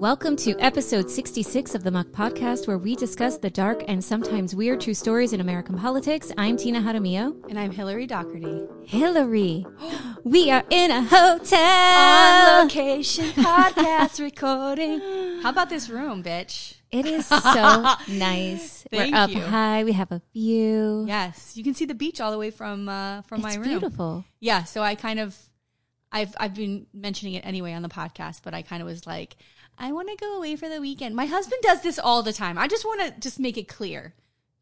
Welcome to episode 66 of the Muck Podcast, where we discuss the dark and sometimes weird true stories in American politics. I'm Tina Jaramillo. And I'm Hillary Doherty. Hillary, we are in a hotel. On location podcast recording. How about this room, bitch? It is so nice. We're up high. We have a view. Yes. You can see the beach all the way from my room. It's beautiful. Yeah. So I kind of, I've been mentioning it anyway on the podcast, but I kind of was like, I want to go away for the weekend. My husband does this all the time. I just want to just make it clear.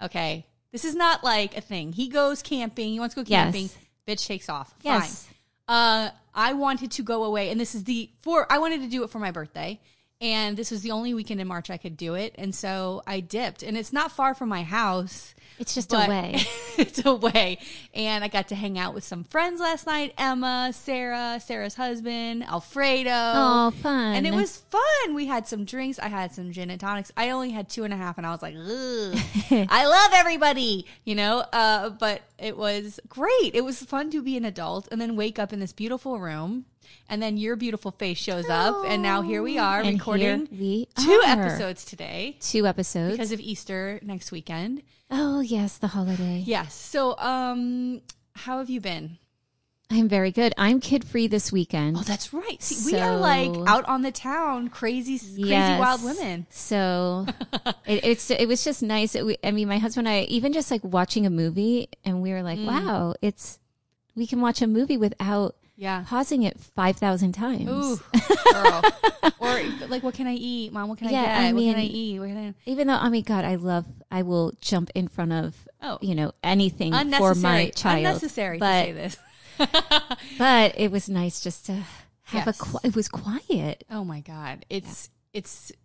Okay. This is not like a thing. He goes camping. He wants to go camping. Yes. Bitch takes off. Yes. Fine. I wanted to go away, and this is I wanted to do it for my birthday. And this was the only weekend in March I could do it. And so I dipped. And it's not far from my house. It's just a way. It's a way. And I got to hang out with some friends last night. Emma, Sarah, Sarah's husband, Alfredo. Oh, fun. And it was fun. We had some drinks. I had some gin and tonics. I only had 2.5, and I was like, ugh, I love everybody, you know. But it was great. It was fun to be an adult and then wake up in this beautiful room. And then your beautiful face shows up, and now here we are recording two episodes today. Two episodes. Because of Easter next weekend. Oh, yes, the holiday. Yes. So how have you been? I'm very good. I'm kid-free this weekend. Oh, that's right. See, we are like out on the town, crazy wild women. So it was just nice. My husband and I, even just like watching a movie, and we were like, wow, we can watch a movie without... Yeah. Pausing it 5,000 times. Ooh, girl. Or like, what can I eat? Mom, what can I get? What can I eat? Even though, God, I will jump in front of, anything for my child. Unnecessary to say this. But it was nice just to have it was quiet. Oh my God. It's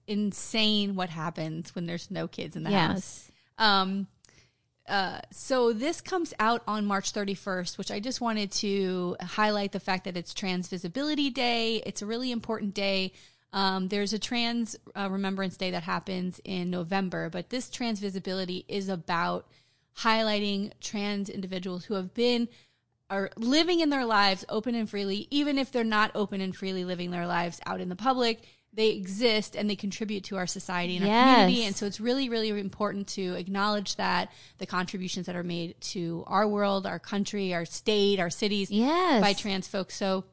insane what happens when there's no kids in the house. So this comes out on March 31st, which I just wanted to highlight the fact that it's Trans Visibility Day. It's a really important day. There's a Trans Remembrance Day that happens in November, but this Trans Visibility is about highlighting trans individuals who have been are living in their lives open and freely, even if they're not open and freely living their lives out in the public. They exist and they contribute to our society and our community. And so it's really, really important to acknowledge that the contributions that are made to our world, our country, our state, our cities by trans folks. So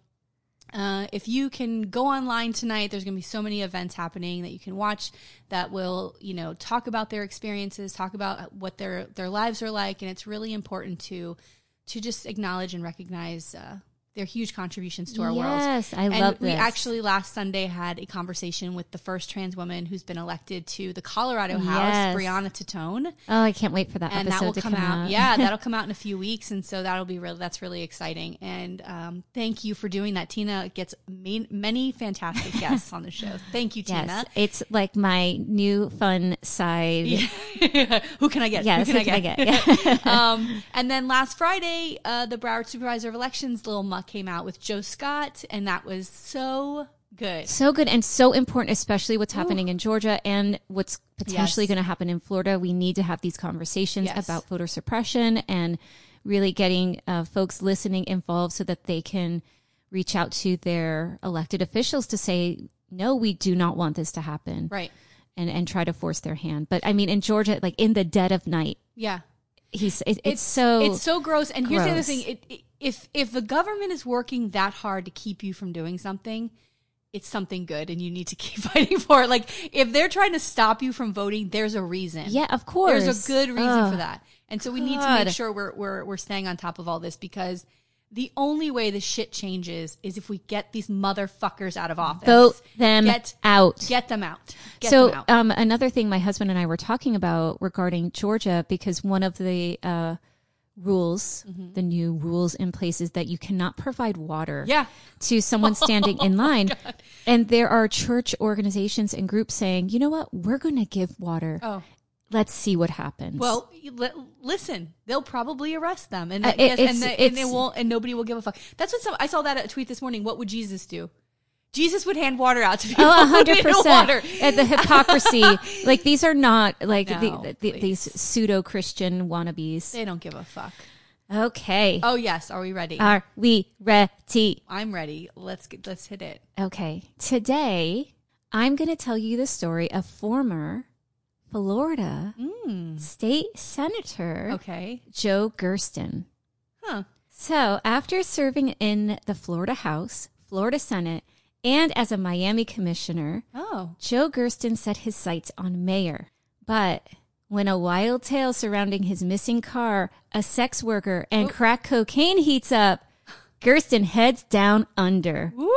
if you can go online tonight, there's going to be so many events happening that you can watch that will, talk about their experiences, talk about what their lives are like. And it's really important to just acknowledge and recognize their huge contributions to our world. Yes, I love this. We actually last Sunday had a conversation with the first trans woman who's been elected to the Colorado House, Brianna Tatone. Oh, I can't wait for that episode to come out. Yeah, that'll come out in a few weeks, and so that'll be that's really exciting. And thank you for doing that. Tina gets many fantastic guests on the show. Thank you, Tina. Yes, it's like my new fun side. Yeah. Who can I get? Yes, who can I get? Yeah. And then last Friday, the Broward Supervisor of Elections Little Muck came out with Joe Scott, and that was so good. So good and so important, especially what's happening in Georgia and what's potentially going to happen in Florida. We need to have these conversations about voter suppression and really getting folks listening involved so that they can reach out to their elected officials to say, no, we do not want this to happen. Right. And try to force their hand. But I mean, in Georgia, like in the dead of night. Yeah. It's so gross. And here's the other thing. If the government is working that hard to keep you from doing something, it's something good and you need to keep fighting for it. Like if they're trying to stop you from voting, there's a reason. Yeah, of course. There's a good reason for that. And so we need to make sure we're staying on top of all this, because the only way the shit changes is if we get these motherfuckers out of office. Vote them out. Get them out. So another thing my husband and I were talking about regarding Georgia, because one of the rules, the new rules in place is that you cannot provide water to someone standing in line. God. And there are church organizations and groups saying, you know what, we're going to give water. Oh. Let's see what happens. Well, listen, they'll probably arrest them, and they won't, and nobody will give a fuck. That's what I saw that a tweet this morning. What would Jesus do? Jesus would hand water out to people. Oh, 100%. The hypocrisy, like these are not these pseudo Christian wannabes. They don't give a fuck. Okay. Oh yes. Are we ready? Are we ready? I'm ready. Let's hit it. Okay. Today, I'm going to tell you the story of former Florida state senator Joe Gersten. Huh. So after serving in the Florida House, Florida Senate, and as a Miami commissioner, Joe Gersten set his sights on mayor. But when a wild tale surrounding his missing car, a sex worker, and crack cocaine heats up, Gersten heads down under. Woo!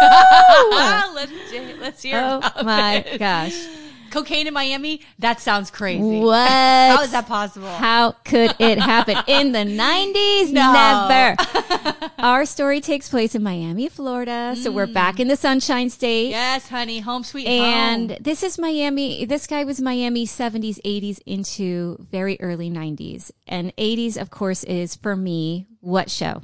Let's hear about it. Gosh. Cocaine in Miami? That sounds crazy. What? How is that possible? How could it happen? In the 90s? No. Never. Our story takes place in Miami, Florida. So we're back in the Sunshine State. Yes, honey. Home sweet home. And this is Miami. This guy was Miami 70s, 80s into very early 90s. And 80s, of course, is for me, what show?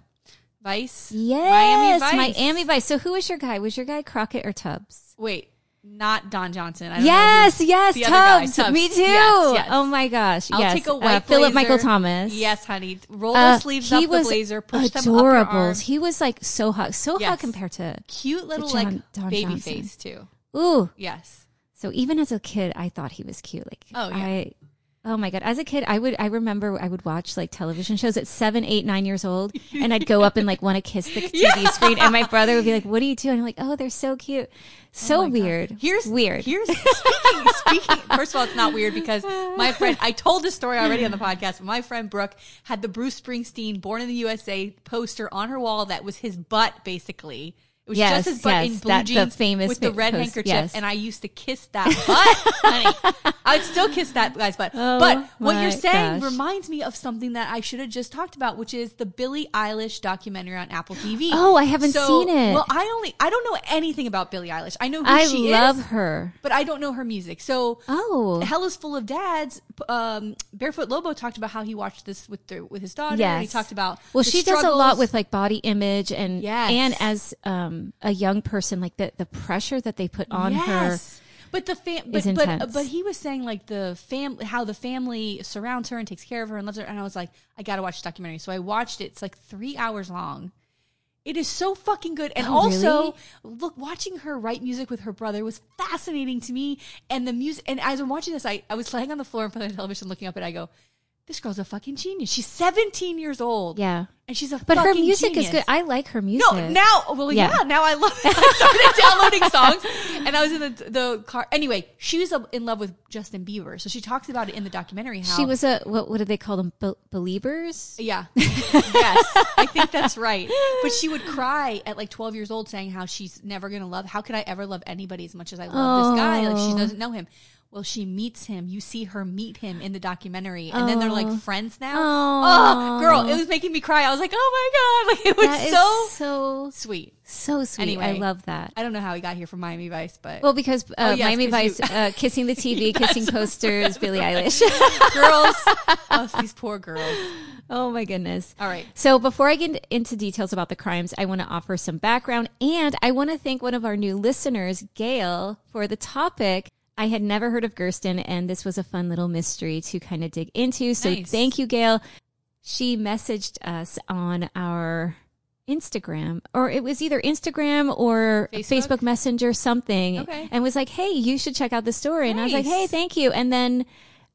Vice? Yes. Miami Vice. Miami Vice. So who was your guy? Was your guy Crockett or Tubbs? Wait. Not Don Johnson. I don't know. The Tubbs. Other guy. Tubbs. Me too. Yes, yes. Oh my gosh. I'll take a white blazer. Philip Michael Thomas. Yes, honey. Roll the sleeves up the blazer. Push them up your arm. He was like so hot. So hot compared to cute little Don baby Johnson. Face too. Ooh. Yes. So even as a kid, I thought he was cute. Like oh my God. As a kid, I remember I would watch like television shows at 7, 8, 9 years old, and I'd go up and like want to kiss the TV screen, and my brother would be like, what do you do? And I'm like, oh, they're so cute. So weird. God. Here's speaking. First of all, it's not weird because my friend, I told this story already on the podcast, but my friend Brooke had the Bruce Springsteen Born in the USA poster on her wall that was his butt basically. It was just his butt in blue jeans with the red handkerchief. Yes. And I used to kiss that butt. Honey, I would still kiss that guy's butt. Oh, but what you're saying reminds me of something that I should have just talked about, which is the Billie Eilish documentary on Apple TV. Oh, I haven't seen it. Well, I don't know anything about Billie Eilish. I know who she is. I love her. But I don't know her music. So Hell is Full of Dads. Barefoot Lobo talked about how he watched this with his daughter. Yes. And he talked about she does a lot with like body image and and as a young person, like the pressure that they put on her. But but he was saying like how the family surrounds her and takes care of her and loves her. And I was like, I gotta watch this documentary. So I watched it. It's like 3 hours long. It is so fucking good. And watching her write music with her brother was fascinating to me. And the music, and as I'm watching this, I was laying on the floor in front of the television looking up, and I go, this girl's a fucking genius. She's 17 years old. Yeah. And she's a fucking genius. But her music is good. I like her music. No, now, now I love it. I started downloading songs, and I was in the car. Anyway, she was in love with Justin Bieber. So she talks about it in the documentary. How she was what do they call them? Believers? Yeah. Yes. I think that's right. But she would cry at like 12 years old saying how she's never going to love. How could I ever love anybody as much as I love this guy? Like she doesn't know him. Well, she meets him. You see her meet him in the documentary. And then they're like friends now. Oh, girl, it was making me cry. I was like, oh my God. Like, it was so sweet. So sweet. Anyway, I love that. I don't know how he got here from Miami Vice, but. Well, because Miami Vice, kissing the TV, kissing posters, Billie Eilish. Girls. These poor girls. Oh my goodness. All right. So before I get into details about the crimes, I want to offer some background, and I want to thank one of our new listeners, Gail, for the topic. I had never heard of Gersten, and this was a fun little mystery to kind of dig into. So thank you, Gail. She messaged us on our Instagram, or it was either Instagram or Facebook Messenger, something, and was like, hey, you should check out the story. And I was like, hey, thank you. And then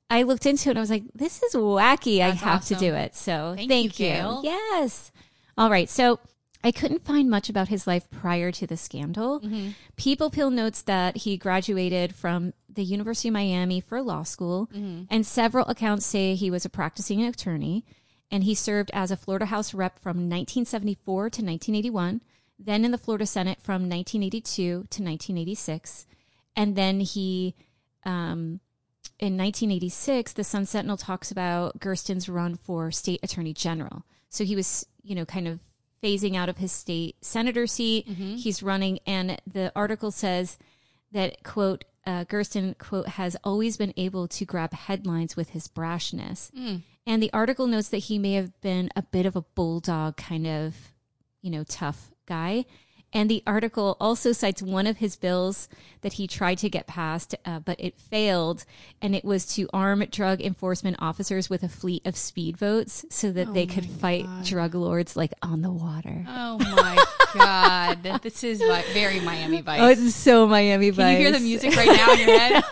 I looked into it, and I was like, this is wacky. That's I have awesome. To do it. So thank you, Gail. Yes. All right. So I couldn't find much about his life prior to the scandal. Mm-hmm. People Pill notes that he graduated from the University of Miami for law school, and several accounts say he was a practicing attorney, and he served as a Florida House rep from 1974 to 1981, then in the Florida Senate from 1982 to 1986, and then he... In 1986, the Sun Sentinel talks about Gersten's run for state attorney general. So he was, kind of phasing out of his state senator seat. Mm-hmm. He's running, and the article says that, quote, Gersten, quote, has always been able to grab headlines with his brashness. And the article notes that he may have been a bit of a bulldog kind of, tough guy. And the article also cites one of his bills that he tried to get passed, but it failed. And it was to arm drug enforcement officers with a fleet of speedboats so that they could fight drug lords like on the water. Oh, my God, this is very Miami Vice. Oh, it's so Miami Vice. Can you hear the music right now in your head?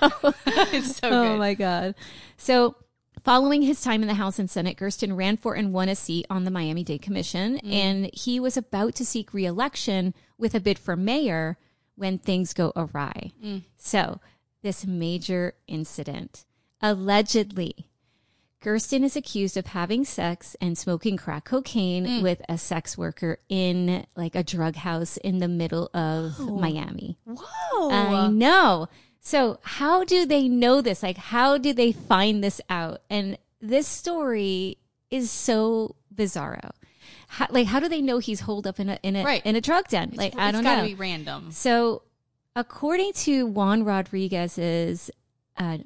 It's so good. Oh my God. So following his time in the House and Senate, Gersten ran for and won a seat on the Miami-Dade Commission, and he was about to seek re-election with a bid for mayor when things go awry. So this major incident, allegedly, Gersten is accused of having sex and smoking crack cocaine with a sex worker in like a drug house in the middle of Miami. Whoa. I know. So how do they know this? Like, how do they find this out? And this story is so bizarro. How do they know he's holed up in a drug den? I don't know. It's got to be random. So according to Juan Rodriguez's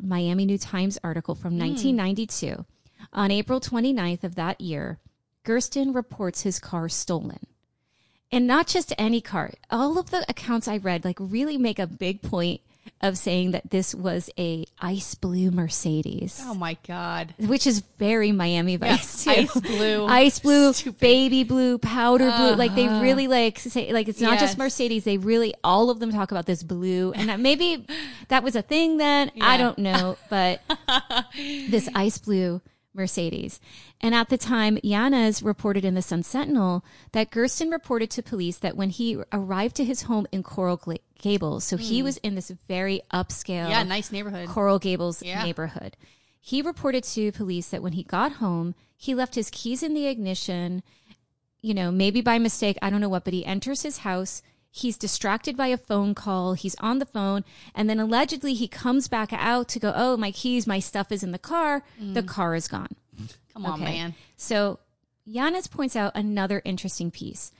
Miami New Times article from 1992, on April 29th of that year, Gersten reports his car stolen. And not just any car. All of the accounts I read really make a big point of saying that this was a ice blue Mercedes. Oh my God. Which is very Miami Vice too. Ice blue, stupid. Baby blue, powder blue. They really say it's not just Mercedes. They really, all of them talk about this blue. And that maybe that was a thing then. Yeah. I don't know. But this ice blue Mercedes. And at the time, Yanez reported in the Sun Sentinel that Gersten reported to police that when he arrived to his home in Coral Gables, so he was in this very upscale, nice neighborhood, Coral Gables neighborhood. He reported to police that when he got home, he left his keys in the ignition, maybe by mistake, I don't know what, but he enters his house. He's distracted by a phone call. He's on the phone. And then allegedly he comes back out to go, oh, my keys, my stuff is in the car. The car is gone. Come on, man. So Yanez points out another interesting piece.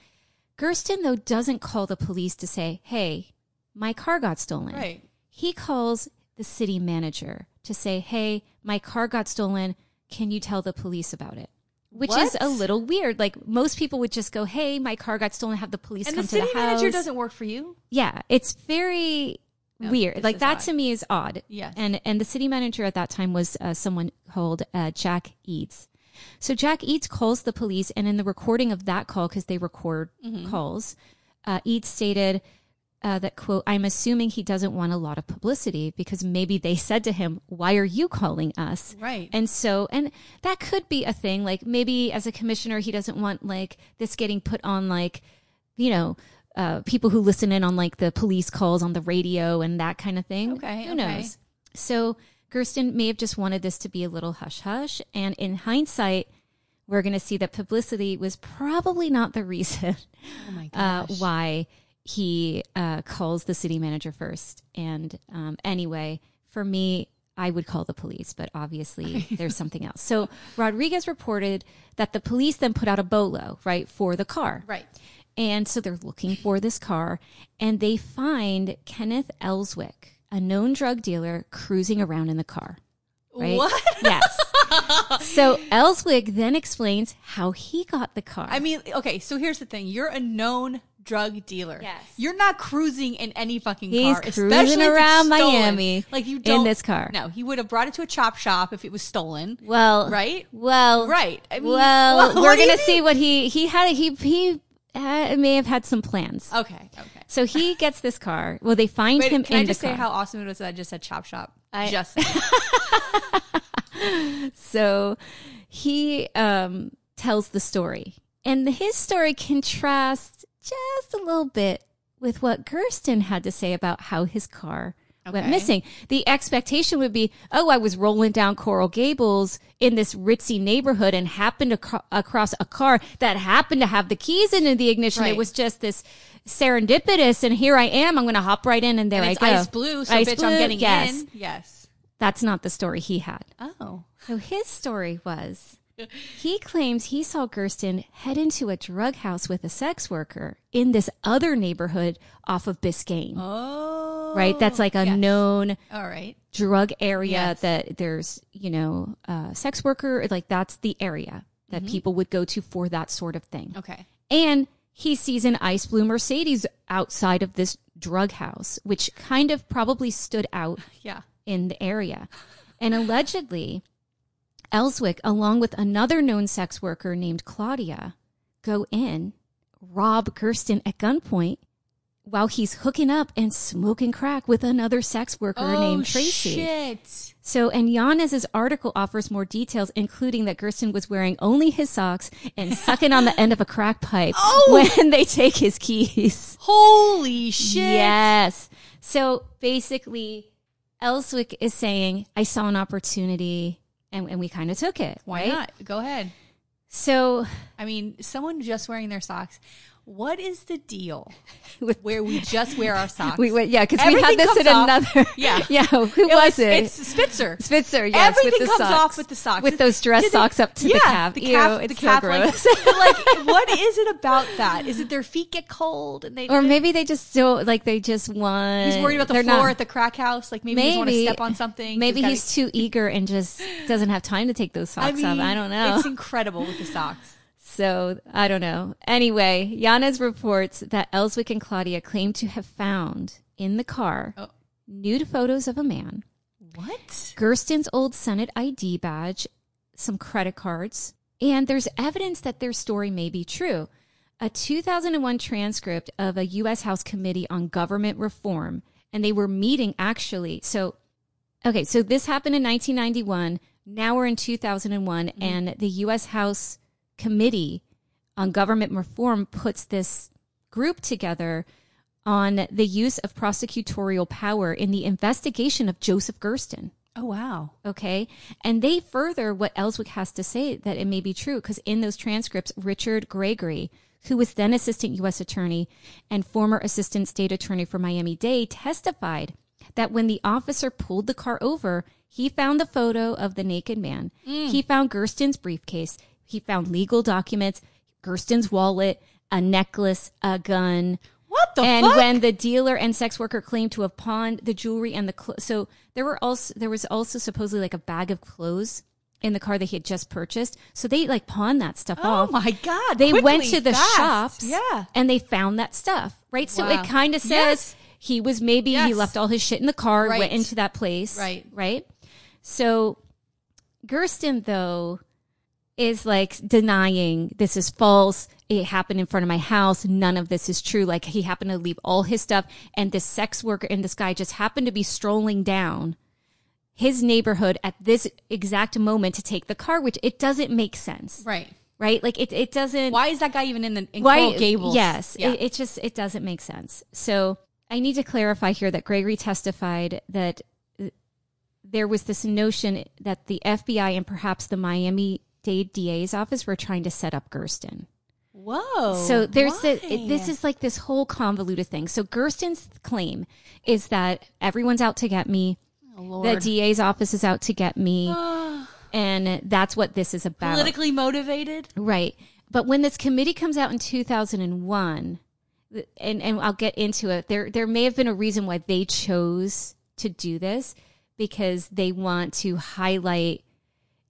Gersten, though, doesn't call the police to say, hey, my car got stolen. Right. He calls the city manager to say, hey, my car got stolen. Can you tell the police about it? Which is a little weird. Most people would just go, hey, my car got stolen, have the police come to the house. And the city manager doesn't work for you? Yeah. It's very weird. That odd. To me is odd. Yes. And the city manager at that time was someone called Jack Eads. So Jack Eads calls the police, and in the recording of that call, because they record calls, Eads stated that, quote, I'm assuming he doesn't want a lot of publicity because maybe they said to him, why are you calling us? Right. And so, and that could be a thing. Maybe as a commissioner, he doesn't want this getting put on people who listen in on the police calls on the radio and that kind of thing. Okay. Who knows? So Gersten may have just wanted this to be a little hush-hush. And in hindsight, we're going to see that publicity was probably not the reason why he calls the city manager first. And anyway, for me, I would call the police, but obviously there's something else. So Rodriguez reported that the police then put out a BOLO, right, for the car. Right. And so they're looking for this car, and they find Kenneth Elswick, a known drug dealer, cruising around in the car. Right? What? Yes. So Elswick then explains how he got the car. I mean, okay, so here's the thing. You're a known drug dealer. Yes. You're not cruising in any fucking car. He's cruising around Miami in this car. No, he would have brought it to a chop shop if it was stolen. Well. Right? Well. Right. I mean, well, we're going to see what he had. He may have had some plans. Okay. So he gets this car. Well, they find him in the car. Can I just say how awesome it was that I just said chop shop? So he tells the story. And his story contrasts just a little bit with what Gersten had to say about how his car went missing. The expectation would be, I was rolling down Coral Gables in this ritzy neighborhood and happened to across a car that happened to have the keys in the ignition. Right. It was just this serendipitous, and here I am. I'm going to hop right in, and I go. Ice blue, so ice bitch, blue, I'm getting in. Yes. That's not the story he had. Oh. So his story was, he claims he saw Gersten head into a drug house with a sex worker in this other neighborhood off of Biscayne. Oh. Right? That's like a known drug area that there's, sex worker. That's the area that people would go to for that sort of thing. Okay. And he sees an ice blue Mercedes outside of this drug house, which kind of probably stood out in the area. And allegedly, Elswick, along with another known sex worker named Claudia, go in rob Gersten at gunpoint while he's hooking up and smoking crack with another sex worker named Tracy. Shit. So, and Yanez's article offers more details, including that Gersten was wearing only his socks and sucking on the end of a crack pipe when they take his keys. Holy shit. Yes. So basically, Elswick is saying, I saw an opportunity and we kind of took it. Why not? Go ahead. So, I mean, someone just wearing their socks. What is the deal with where we just wear our socks? Because we had this in another. Who was it? It's Spitzer. Spitzer, yes. Everything with the comes socks. Off with the socks. With those dress socks up to the calf. The calf. Ew, it's so gross. Like, what is it about that? Is it their feet get cold? Or maybe they just still, like, they just want. He's worried about the floor at the crack house. Like, maybe he wants to step on something. Maybe he's too eager and just doesn't have time to take those socks off. I don't know. It's incredible with the socks. So, I don't know. Anyway, Yanez reports that Elswick and Claudia claim to have found, in the car, nude photos of a man. What? Gersten's old Senate ID badge, some credit cards, and there's evidence that their story may be true. A 2001 transcript of a U.S. House Committee on Government Reform, and they were meeting actually. So this happened in 1991. Now we're in 2001, and the U.S. House Committee on Government Reform puts this group together on the use of prosecutorial power in the investigation of Joseph Gersten. Oh, wow. Okay. And they further what Elswick has to say that it may be true, because in those transcripts, Richard Gregory, who was then assistant U.S. attorney and former assistant state attorney for Miami-Dade, testified that when the officer pulled the car over, he found the photo of the naked man. He found Gersten's briefcase. He found legal documents, Gersten's wallet, a necklace, a gun. What the fuck? And when the dealer and sex worker claimed to have pawned the jewelry and the clothes. So there was also supposedly like a bag of clothes in the car that he had just purchased. So they like pawned that stuff off. Oh my God. They went to the shops and they found that stuff. Right. So it kind of says he was he left all his shit in the car, went into that place. Right. So Gersten, though, is like denying this is false. It happened in front of my house. None of this is true. Like he happened to leave all his stuff. And this sex worker and this guy just happened to be strolling down his neighborhood at this exact moment to take the car, which it doesn't make sense. Right. Like it doesn't. Why is that guy even in Coral Gables? Yes. Yeah. It doesn't make sense. So I need to clarify here that Gregory testified that there was this notion that the FBI and perhaps the Miami-Dade DA's office were trying to set up Gersten. Whoa. So this is like this whole convoluted thing. So Gersten's claim is that everyone's out to get me. Oh, Lord. The DA's office is out to get me. And that's what this is about. Politically motivated. Right. But when this committee comes out in 2001, and I'll get into it, there may have been a reason why they chose to do this, because they want to highlight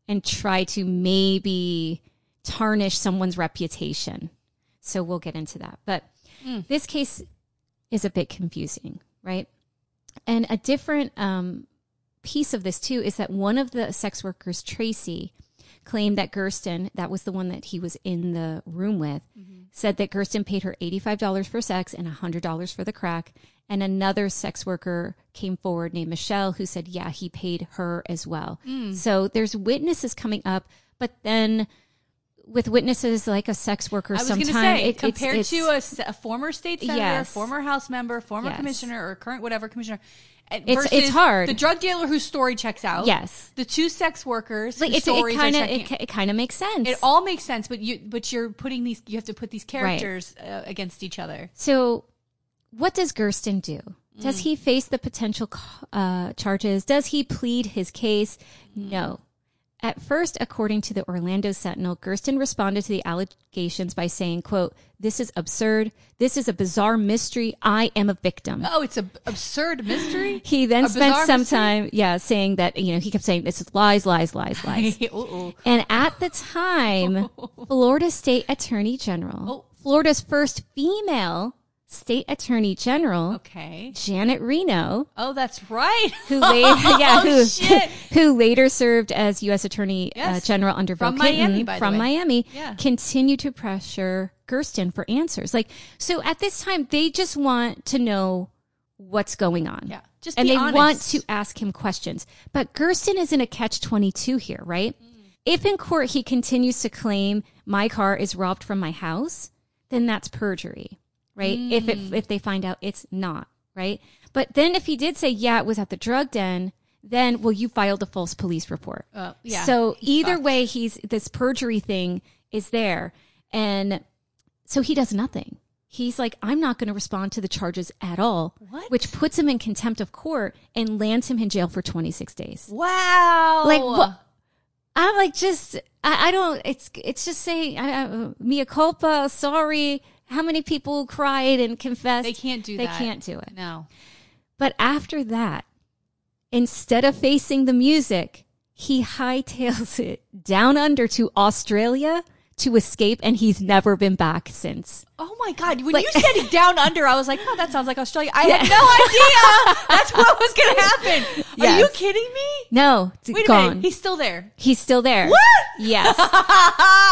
and try to maybe tarnish someone's reputation. So we'll get into that. But this case is a bit confusing, right? And a different piece of this, too, is that one of the sex workers, Tracy, claimed that Gersten, that was the one that he was in the room with, said that Gersten paid her $85 for sex and $100 for the crack. And another sex worker came forward named Michelle, who said, yeah, he paid her as well. So there's witnesses coming up, but then with witnesses like a sex worker, compared to a former state senator, former House member, former commissioner, or current whatever commissioner, it's hard. The drug dealer whose story checks out. Yes. The two sex workers. Like it kind of makes sense. It all makes sense, but you're putting these. You have to put these characters against each other. So. What does Gersten do? Does he face the potential charges? Does he plead his case? No. At first, according to the Orlando Sentinel, Gersten responded to the allegations by saying, quote, this is absurd. This is a bizarre mystery. I am a victim. Oh, it's an absurd mystery? He then spent some time, saying that, he kept saying this is lies. And at the time, Florida State Attorney General, Florida's first female State Attorney General, Janet Reno. Oh, that's right. Who later served as U.S. Attorney General under Bill Clinton from Miami, continued to pressure Gersten for answers. Like, so at this time, they just want to know what's going on. Yeah. Just and be they honest. Want to ask him questions. But Gersten is in a catch-22 here, right? Mm. If in court he continues to claim my car is robbed from my house, then that's perjury, right? Mm. If they find out it's not, right? But then if he did say, yeah, it was at the drug den, then, well, you filed a false police report. Yeah. So either way, this perjury thing is there. And so he does nothing. He's like, I'm not going to respond to the charges at all, which puts him in contempt of court and lands him in jail for 26 days. Wow. Like, I'm like, just, I don't, it's just saying, mea culpa, sorry. How many people cried and confessed? They can't do that. They can't do it. No. But after that, instead of facing the music, he hightails it down under to Australia to escape, and he's never been back since. Oh, my God. When you said down under, I was like, oh, that sounds like Australia. I had no idea that's what was going to happen. Yes. Are you kidding me? No. Wait a minute. He's still there. He's still there. What? Yes.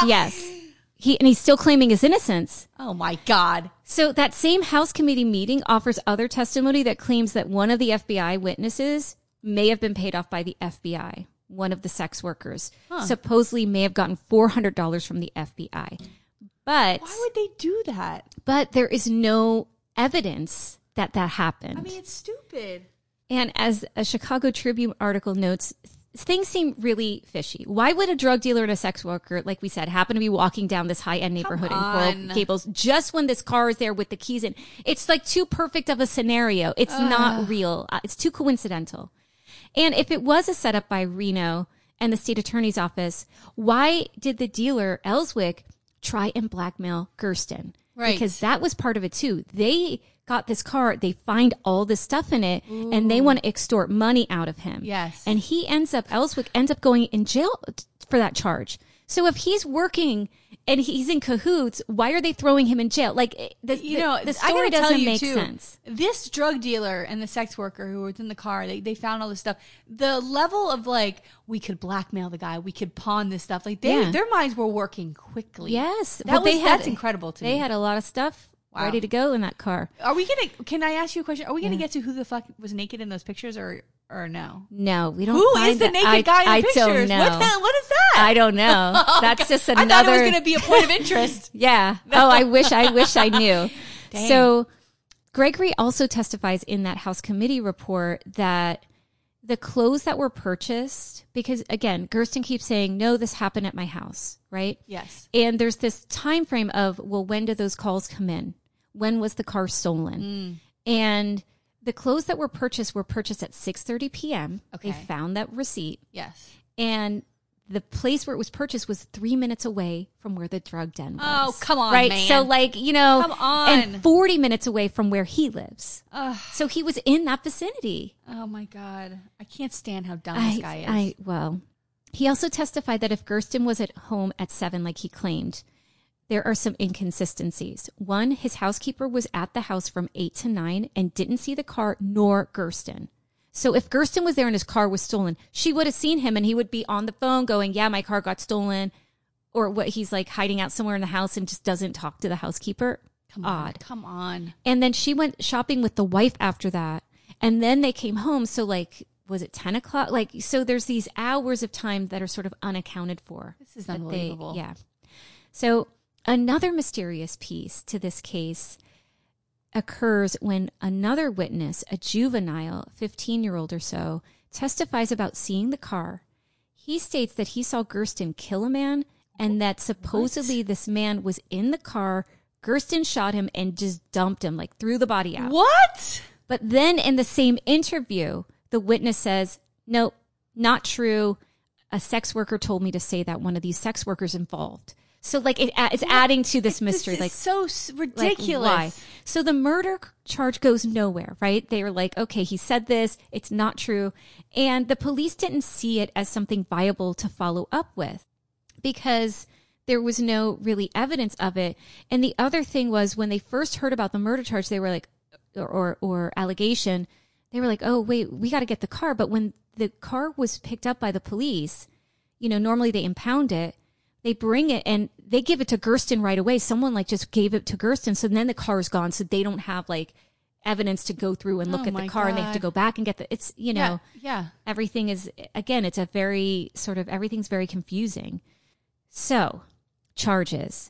Yes. He's still claiming his innocence. Oh, my God. So that same House Committee meeting offers other testimony that claims that one of the FBI witnesses may have been paid off by the FBI. One of the sex workers supposedly may have gotten $400 from the FBI. But why would they do that? But there is no evidence that that happened. I mean, it's stupid. And as a Chicago Tribune article notes, things seem really fishy. Why would a drug dealer and a sex worker, like we said, happen to be walking down this high-end neighborhood in Coral Gables just when this car is there with the keys in? It's like too perfect of a scenario. It's not real. It's too coincidental. And if it was a setup by Reno and the state attorney's office, why did the dealer, Elswick, try and blackmail Gersten? Right. Because that was part of it, too. They got this car. They find all this stuff in it, and they want to extort money out of him. Yes. And he Elswick ends up going in jail for that charge. So if he's working and he's in cahoots, why are they throwing him in jail? Like, the story doesn't make sense. This drug dealer and the sex worker who was in the car, they found all this stuff. The level of, like, we could blackmail the guy, we could pawn this stuff. Like, their minds were working quickly. Yes. That's incredible to me. They had a lot of stuff ready to go in that car. Can I ask you a question? Are we going to get to who the fuck was naked in those pictures or no? No, we don't. Who is the naked guy in the pictures? I don't know. What is that? I don't know. Oh, that's God. Just another. I thought it was going to be a point of interest. Yeah. No. Oh, I wish I knew. Dang. So Gregory also testifies in that House Committee report that the clothes that were purchased, because again, Gersten keeps saying, no, this happened at my house, right? Yes. And there's this time frame of, well, when do those calls come in? When was the car stolen? Mm. And the clothes that were purchased at 6:30 p.m. Okay. They found that receipt. Yes. And the place where it was purchased was 3 minutes away from where the drug den was. Oh, come on, right? Man. So, like, you know, come on. And 40 minutes away from where he lives. Ugh. So he was in that vicinity. Oh, my God. I can't stand how dumb this guy is. He also testified that if Gersten was at home at 7, like he claimed, there are some inconsistencies. One, his housekeeper was at the house from 8 to 9 and didn't see the car nor Gersten. So if Gersten was there and his car was stolen, she would have seen him and he would be on the phone going, yeah, my car got stolen. Or what, he's like hiding out somewhere in the house and just doesn't talk to the housekeeper. Come on. And then she went shopping with the wife after that. And then they came home. So, like, was it 10 o'clock? Like, so there's these hours of time that are sort of unaccounted for. This is unbelievable. So another mysterious piece to this case occurs when another witness, a juvenile, 15-year-old or so, testifies about seeing the car. He states that he saw Gersten kill a man and that supposedly this man was in the car. Gersten shot him and just dumped him, like threw the body out. What? But then in the same interview, the witness says, nope, not true. A sex worker told me to say that, one of these sex workers involved. So, like, it's adding to this mystery. This is like, so ridiculous. Like, why? So the murder charge goes nowhere, right? They were like, okay, he said this. It's not true. And the police didn't see it as something viable to follow up with because there was no really evidence of it. And the other thing was, when they first heard about the murder charge, they were like, or allegation, they were like, oh, wait, we got to get the car. But when the car was picked up by the police, you know, normally they impound it. They bring it and they give it to Gersten right away. Someone like just gave it to Gersten. So then the car is gone. So they don't have like evidence to go through and look at the car and they have to go back and get the, it's, you know, everything is, again, it's a very sort of, everything's very confusing. So charges,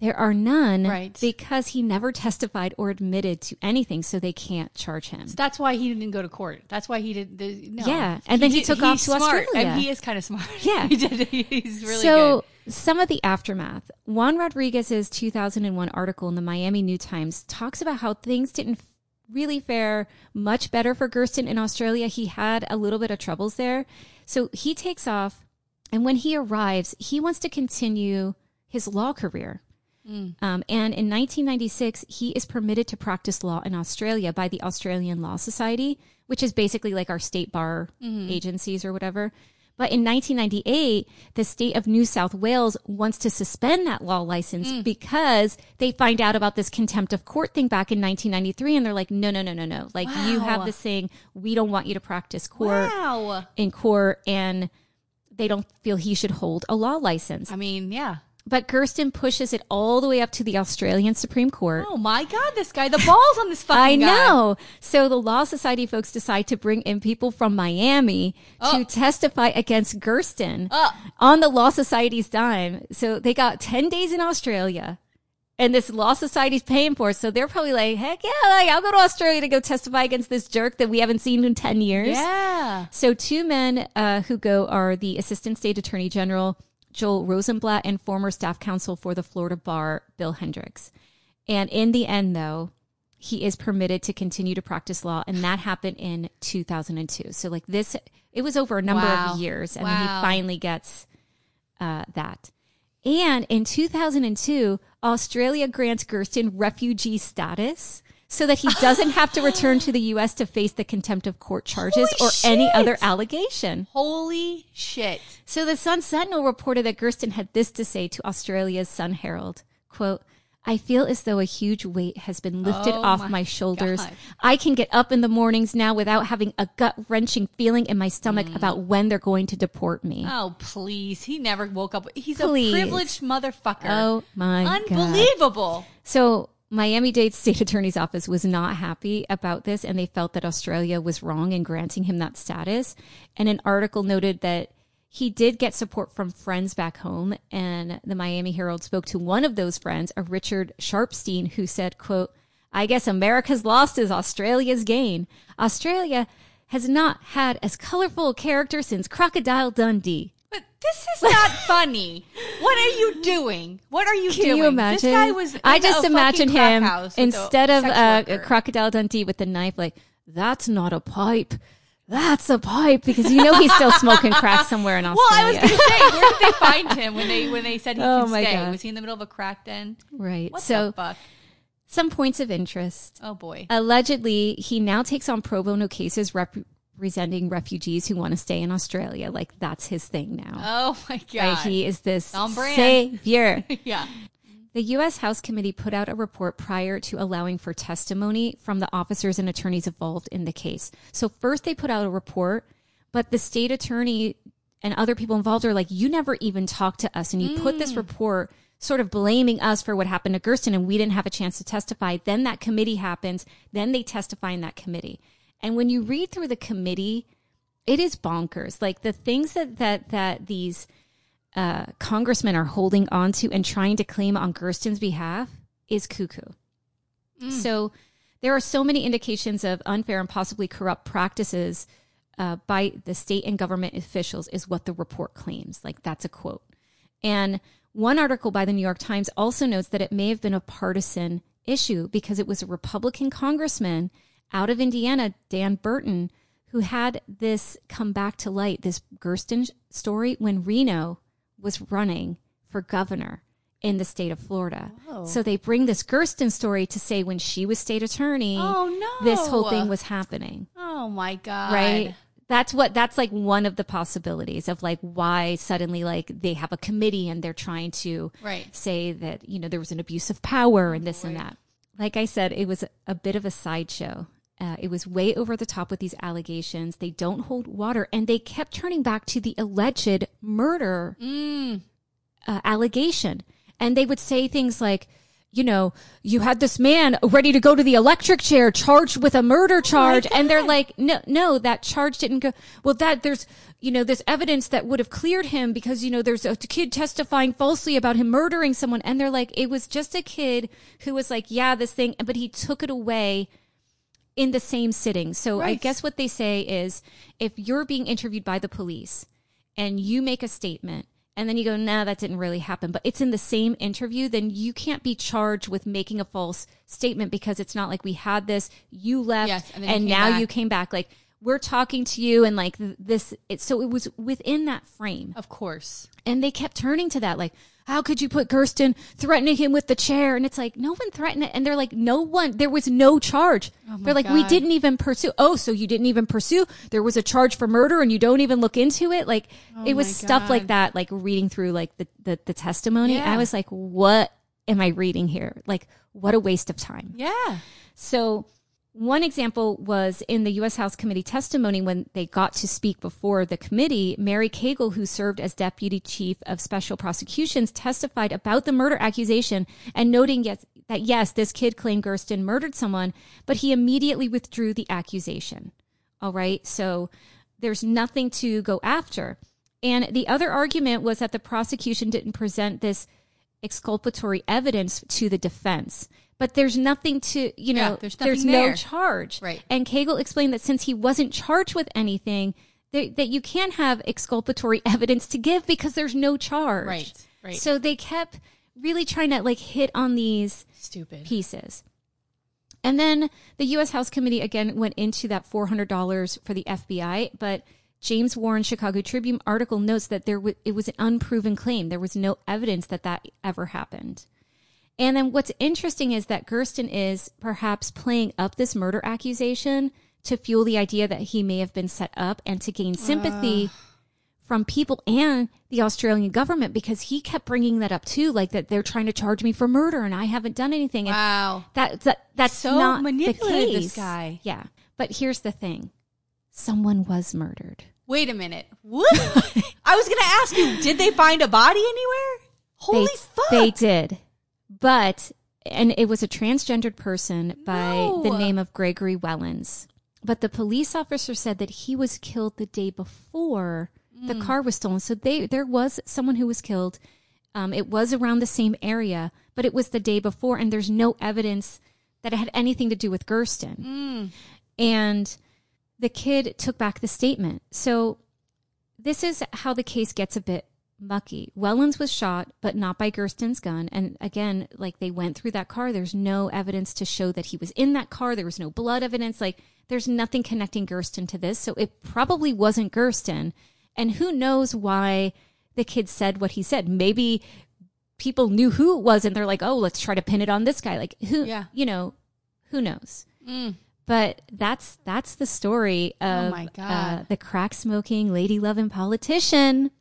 there are none because he never testified or admitted to anything. So they can't charge him. So that's why he didn't go to court. That's why he did the, Yeah. And then he took off to Australia. And he is kind of smart. Yeah. He's really good. Some of the aftermath. Juan Rodriguez's 2001 article in the Miami New Times talks about how things didn't really fare much better for Gersten in Australia. He had a little bit of troubles there. So he takes off, and when he arrives, he wants to continue his law career. And in 1996, he is permitted to practice law in Australia by the Australian Law Society, which is basically like our state bar agencies or whatever. But in 1998, the state of New South Wales wants to suspend that law license because they find out about this contempt of court thing back in 1993. And they're like, no. Like, you have this thing. We don't want you to practice court in court. And they don't feel he should hold a law license. I mean, But Gersten pushes it all the way up to the Australian Supreme Court. Oh, my God, this guy. The balls on this fucking guy. I know. So the Law Society folks decide to bring in people from Miami to testify against Gersten on the Law Society's dime. So they got 10 days in Australia, and this Law Society's paying for it. So they're probably like, heck yeah, like, I'll go to Australia to go testify against this jerk that we haven't seen in 10 years. Yeah. So two men who go are the Assistant State Attorney General, Joel Rosenblatt, and former staff counsel for the Florida Bar, Bill Hendricks. And in the end, though, he is permitted to continue to practice law. And that happened in 2002. So like this, it was over a number of years. And then he finally gets that. And in 2002, Australia grants Gersten refugee status so that he doesn't have to return to the U.S. to face the contempt of court charges any other allegation. Holy shit. So the Sun Sentinel reported that Gersten had this to say to Australia's Sun Herald, quote, "I feel as though a huge weight has been lifted off my shoulders. God. I can get up in the mornings now without having a gut-wrenching feeling in my stomach about when they're going to deport me." Oh, please. He never woke up. He's a privileged motherfucker. Oh, my God. Unbelievable. So Miami-Dade State Attorney's Office was not happy about this, and they felt that Australia was wrong in granting him that status. And an article noted that he did get support from friends back home, and the Miami Herald spoke to one of those friends, a Richard Sharpstein, who said, quote, "I guess America's loss is Australia's gain. Australia has not had as colorful a character since Crocodile Dundee." But this is not funny. What are you doing? Can you imagine? This guy was in I just imagine him instead of a Crocodile Dundee with the knife, like, "That's not a pipe. That's a pipe," because you know he's still smoking crack somewhere in Australia. Well, I was going to say, where did they find him when they said he could stay? God. Was he in the middle of a crack den? Right. What the fuck? Some points of interest. Oh, boy. Allegedly, he now takes on pro bono cases representing refugees who want to stay in Australia. Like, that's his thing now. Oh, my God. Right? He is this savior. The U.S. House Committee put out a report prior to allowing for testimony from the officers and attorneys involved in the case. So first they put out a report, but the state attorney and other people involved are like, "You never even talked to us, and you put this report sort of blaming us for what happened to Gersten, and we didn't have a chance to testify." Then that committee happens. Then they testify in that committee. And when you read through the committee, it is bonkers. Like the things that these congressmen are holding on to and trying to claim on Gersten's behalf is cuckoo. So there are so many indications of unfair and possibly corrupt practices by the state and government officials is what the report claims. Like, that's a quote. And one article by the New York Times also notes that it may have been a partisan issue because it was a Republican congressman out of Indiana, Dan Burton, who had this come back to light, this Gersten story, when Reno was running for governor in the state of Florida. Whoa. So they bring this Gersten story to say when she was state attorney, this whole thing was happening. Oh, my God. Right? That's like one of the possibilities of like why suddenly like they have a committee and they're trying to say that, you know, there was an abuse of power and this and that. Like I said, it was a bit of a sideshow. It was way over the top with these allegations. They don't hold water. And they kept turning back to the alleged murder allegation. And they would say things like, you know, you had this man ready to go to the electric chair charged with a murder charge. Oh, and they're like, no, that charge didn't go. Well, that there's, you know, this evidence that would have cleared him because, you know, there's a kid testifying falsely about him murdering someone. And they're like, it was just a kid who was like, yeah, this thing, but he took it away in the same sitting. So right. I guess what they say is if you're being interviewed by the police and you make a statement, and then you go, no, that didn't really happen, but it's in the same interview, then you can't be charged with making a false statement because it's not like we had this, you left, yes, and now you came back. Like, we're talking to you and like this. So it was within that frame. Of course. And they kept turning to that, like, how could you put Gersten threatening him with the chair? And it's like, no one threatened it. And they're like, no one, there was no charge. Oh they're like, God. We didn't even pursue. Oh, so you didn't even pursue. There was a charge for murder and you don't even look into it. Like it was stuff like that, like reading through like the testimony. Yeah. I was like, what am I reading here? Like what a waste of time. Yeah. So one example was in the U.S. House Committee testimony when they got to speak before the committee. Mary Cagle, who served as Deputy Chief of Special Prosecutions, testified about the murder accusation and noting that this kid claimed Gersten murdered someone, but he immediately withdrew the accusation. All right, so there's nothing to go after. And the other argument was that the prosecution didn't present this exculpatory evidence to the defense. But there's nothing to, you know, there's no charge. Right. And Cagle explained that since he wasn't charged with anything, that you can't have exculpatory evidence to give because there's no charge. Right. So they kept really trying to like hit on these stupid pieces. And then the U.S. House Committee again went into that $400 for the FBI. But James Warren, Chicago Tribune article notes that it was an unproven claim. There was no evidence that ever happened. And then what's interesting is that Gersten is perhaps playing up this murder accusation to fuel the idea that he may have been set up and to gain sympathy from people and the Australian government, because he kept bringing that up too, like that they're trying to charge me for murder and I haven't done anything. And wow. That's so not manipulative, this guy. Yeah. But here's the thing. Someone was murdered. Wait a minute. What? I was going to ask you, did they find a body anywhere? Holy fuck. They did. And it was a transgendered person by the name of Gregory Wellens. But the police officer said that he was killed the day before the car was stolen. So there was someone who was killed. It was around the same area, but it was the day before. And there's no evidence that it had anything to do with Gersten. And the kid took back the statement. So this is how the case gets a bit mucky. Wellens was shot, but not by Gersten's gun. And again, like they went through that car. There's no evidence to show that he was in that car. There was no blood evidence. Like there's nothing connecting Gersten to this. So it probably wasn't Gersten. And who knows why the kid said what he said. Maybe people knew who it was and they're like, oh, let's try to pin it on this guy. Like who knows? But that's the story of the crack smoking, lady loving politician,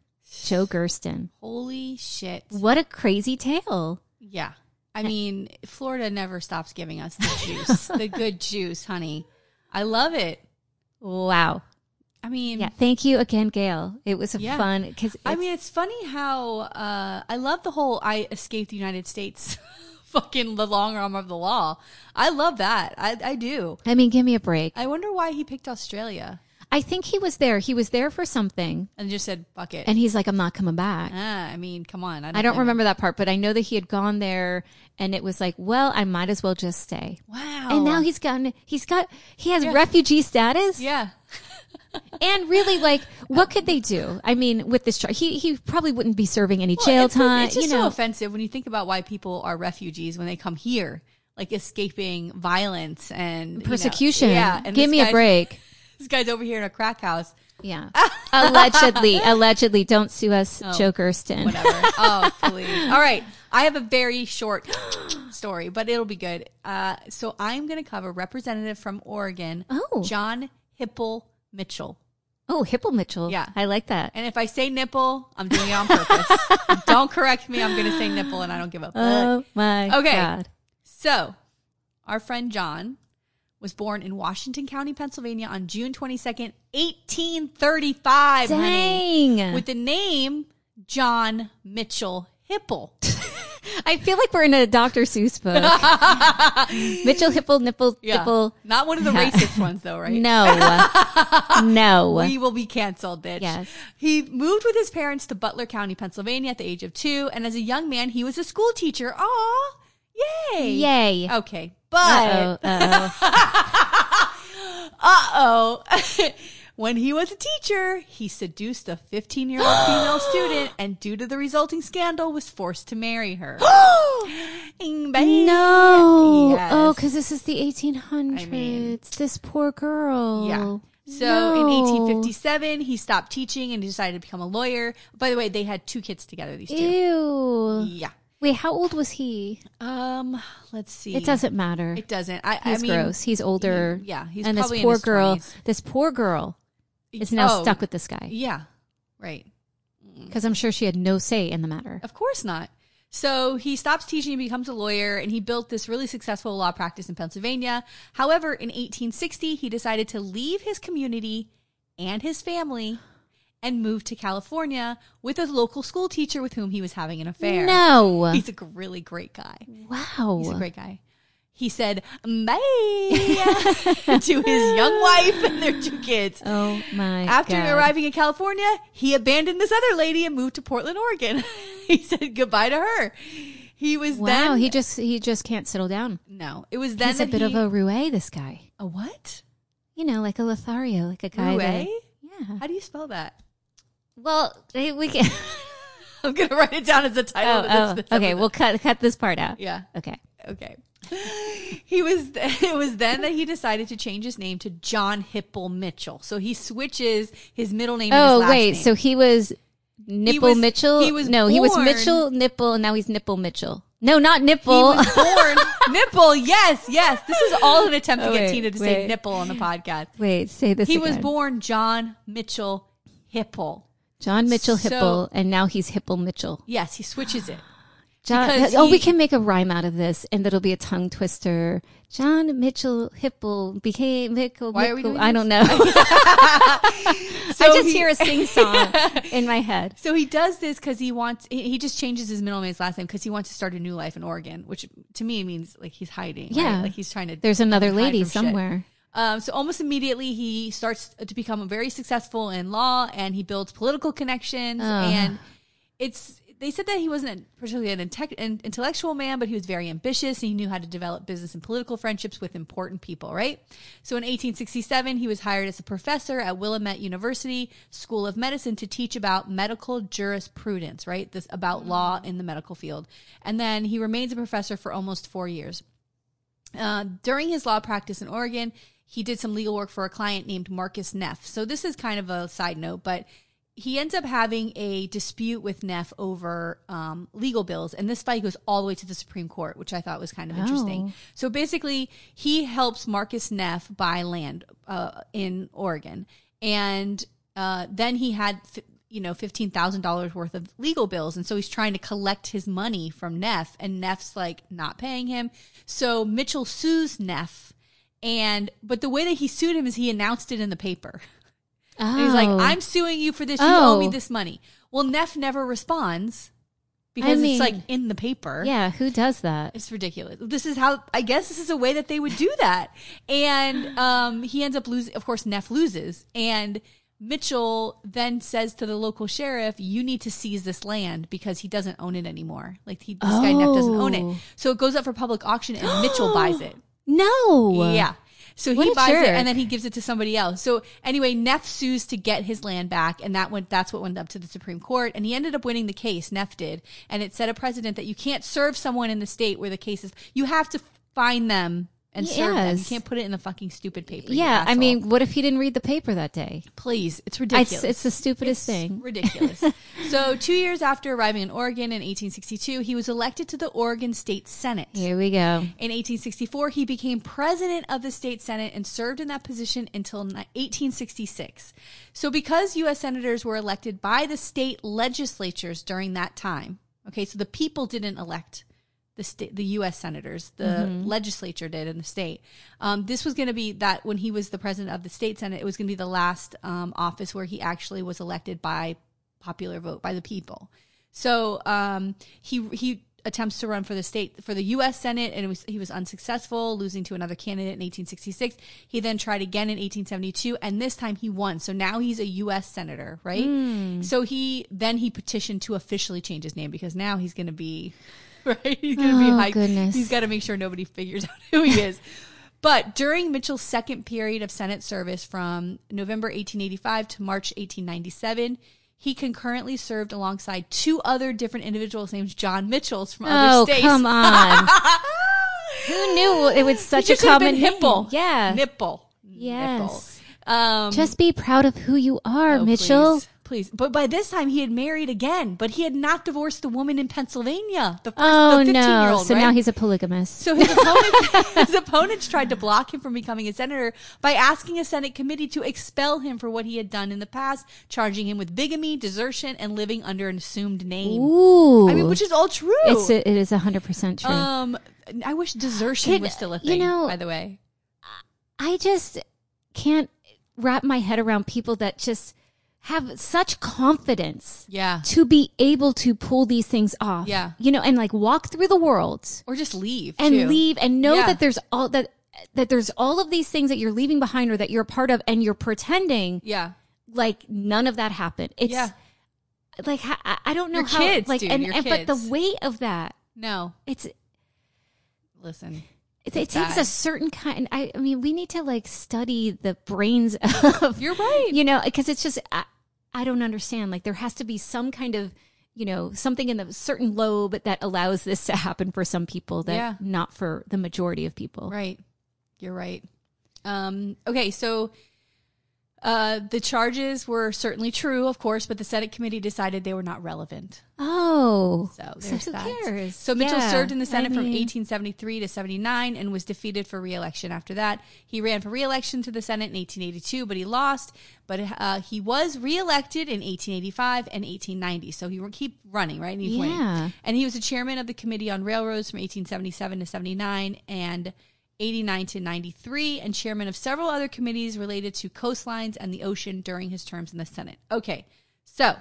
Joe Gersten. Holy shit. What a crazy tale. Yeah. I mean, Florida never stops giving us the juice, the good juice, honey. I love it. Wow. I mean. Yeah. Thank you again, Gail. It was fun. It's funny how I love the whole I escaped the United States fucking the long arm of the law. I love that. I do. I mean, give me a break. I wonder why he picked Australia. I think he was there. He was there for something. And just said, fuck it. And he's like, I'm not coming back. I mean, come on. I don't remember that part, but I know that he had gone there and it was like, well, I might as well just stay. Wow. And now he has refugee status. Yeah. And really, like, what could they do? I mean, with this charge, he probably wouldn't be serving any jail time. It's just so offensive when you think about why people are refugees when they come here, like escaping violence and persecution. Yeah. And give me a break. This guy's over here in a crack house. Yeah. Allegedly. Don't sue us, Joe Gersten. Whatever. Oh, please. All right. I have a very short story, but it'll be good. So I'm going to cover representative from Oregon, John Hipple Mitchell. Oh, Hipple Mitchell. Yeah. I like that. And if I say nipple, I'm doing it on purpose. Don't correct me. I'm going to say nipple and I don't give a fuck. Oh, my God. Okay. So our friend John was born in Washington County, Pennsylvania on June 22nd, 1835. Dang. Honey, with the name John Mitchell Hipple. I feel like we're in a Dr. Seuss book. Mitchell, Hipple, Nipple, yeah. Dipple. Not one of the racist ones, though, right? No. No. We will be canceled, bitch. Yes. He moved with his parents to Butler County, Pennsylvania at the age of 2. And as a young man, he was a school teacher. Aw. Yay. Yay. Okay. But. Uh-oh. When he was a teacher, he seduced a 15-year-old female student, and due to the resulting scandal, was forced to marry her. No. Yes. Oh, because this is the 1800s. I mean, this poor girl. Yeah. So in 1857, he stopped teaching and he decided to become a lawyer. By the way, they had 2 kids together, these 2. Ew. Yeah. Wait, how old was he? Let's see. It doesn't matter. It doesn't. He's gross. He's older. Yeah. He's and probably this poor girl is now stuck with this guy. Yeah, right. Because I'm sure she had no say in the matter. Of course not. So he stops teaching and becomes a lawyer, and he built this really successful law practice in Pennsylvania. However, in 1860, he decided to leave his community and his family and moved to California with a local school teacher with whom he was having an affair. No. He's a really great guy. Wow. He's a great guy. He said, bye to his young wife and their 2 kids. Oh, my God. After arriving in California, he abandoned this other lady and moved to Portland, Oregon. He said goodbye to her. He was then... Wow, he just can't settle down. No. It was then He's a bit of a roue, this guy. A what? You know, like a Lothario, like a guy that... Yeah. How do you spell that? Well, we can. I'm going to write it down as a title. Okay, we'll cut this part out. Yeah. Okay. It was then that he decided to change his name to John Hipple Mitchell. So he switches his middle name. And his last name. So he was Mitchell. He was Mitchell Nipple, and now he's Nipple Mitchell. No, not Nipple. He was born Nipple. Yes. This is all an attempt to get Tina to say Nipple on the podcast. Wait, say this. He was born John Mitchell Hipple. John Mitchell Hipple, and now he's Hipple Mitchell. Yes, he switches it. We can make a rhyme out of this, and that'll be a tongue twister. John Mitchell Hipple became Hipple. Why are we doing this? I don't know. I just hear a sing-song in my head. So he does this because he just changes his middle name and his last name because he wants to start a new life in Oregon, which to me means like he's hiding. Yeah. Right? Like he's trying to. There's another lady somewhere. So almost immediately, he starts to become very successful in law, and he builds political connections. And they said that he wasn't particularly an intellectual man, but he was very ambitious, and he knew how to develop business and political friendships with important people, right? So in 1867, he was hired as a professor at Willamette University School of Medicine to teach about medical jurisprudence, right? This about law in the medical field. And then he remains a professor for almost 4 years. During his law practice in Oregon, he did some legal work for a client named Marcus Neff. So this is kind of a side note, but he ends up having a dispute with Neff over legal bills. And this fight goes all the way to the Supreme Court, which I thought was kind of interesting. So basically, he helps Marcus Neff buy land in Oregon. And then he had... $15,000 worth of legal bills. And so he's trying to collect his money from Neff, and Neff's like not paying him. So Mitchell sues Neff. But the way that he sued him is he announced it in the paper. And he's like, I'm suing you for this. You owe me this money. Well, Neff never responds because it's like in the paper. Yeah. Who does that? It's ridiculous. This is a way that they would do that. And he ends up losing. Of course, Neff loses. And Mitchell then says to the local sheriff, you need to seize this land because he doesn't own it anymore. Like this guy Neff doesn't own it. So it goes up for public auction and Mitchell buys it. No. Yeah. So he buys it and then he gives it to somebody else. So anyway, Neff sues to get his land back, and that's what went up to the Supreme Court, and he ended up winning the case, Neff did. And it set a precedent that you can't serve someone in the state where the case is, you have to find them. And serve them. You can't put it in the fucking stupid paper. Yeah, I mean, what if he didn't read the paper that day? Please, it's ridiculous. It's the stupidest thing. Ridiculous. So 2 years after arriving in Oregon in 1862, he was elected to the Oregon State Senate. Here we go. In 1864, he became president of the State Senate and served in that position until 1866. So because U.S. senators were elected by the state legislatures during that time, okay, so the people didn't elect the U.S. senators, the legislature did in the state. This was going to be that when he was the president of the state senate, it was going to be the last office where he actually was elected by popular vote by the people. So he attempts to run for the state, for the U.S. Senate, and he was unsuccessful, losing to another candidate in 1866. He then tried again in 1872, and this time he won. So now he's a U.S. senator, right? Mm. So he petitioned to officially change his name, because now he's going to be, right? He's going to be high. Goodness. He's got to make sure nobody figures out who he is. But during Mitchell's second period of Senate service, from November 1885 to March 1897, he concurrently served alongside two other different individuals named John Mitchells from other states. Oh, come on. Who knew it was such a common name? Yeah. Nipple. Yes. Nipple. Just be proud of who you are, Mitchell. Please. But by this time, he had married again, but he had not divorced the woman in Pennsylvania, the 15-year-old. So now he's a polygamist. So his opponents tried to block him from becoming a senator by asking a Senate committee to expel him for what he had done in the past, charging him with bigamy, desertion, and living under an assumed name. Ooh. I mean, which is all true. It is 100% true. I wish desertion was still a thing, by the way. I just can't wrap my head around people that just have such confidence to be able to pull these things off, and like walk through the world, or just leave and know that there's all that there's all of these things that you're leaving behind, or that you're a part of, and you're pretending like none of that happened. It's like, I don't know your how kids, like, dude, and but the weight of that, it takes a certain kind. I mean, we need to like study the brains of, you're right, because it's just, I don't understand. Like, there has to be some kind of, something in the certain lobe that allows this to happen for some people, that not for the majority of people. Right. You're right. Okay. So the charges were certainly true, of course, but the Senate committee decided they were not relevant. Oh. So there's that. Who cares? So Mitchell served in the Senate from 1873 to 79 and was defeated for re-election after that. He ran for re-election to the Senate in 1882, but he lost. But he was re-elected in 1885 and 1890. So he would keep running, right? And he's winning. And he was the chairman of the Committee on Railroads from 1877 to 79 and 89 to 93, and chairman of several other committees related to coastlines and the ocean during his terms in the Senate. Okay, so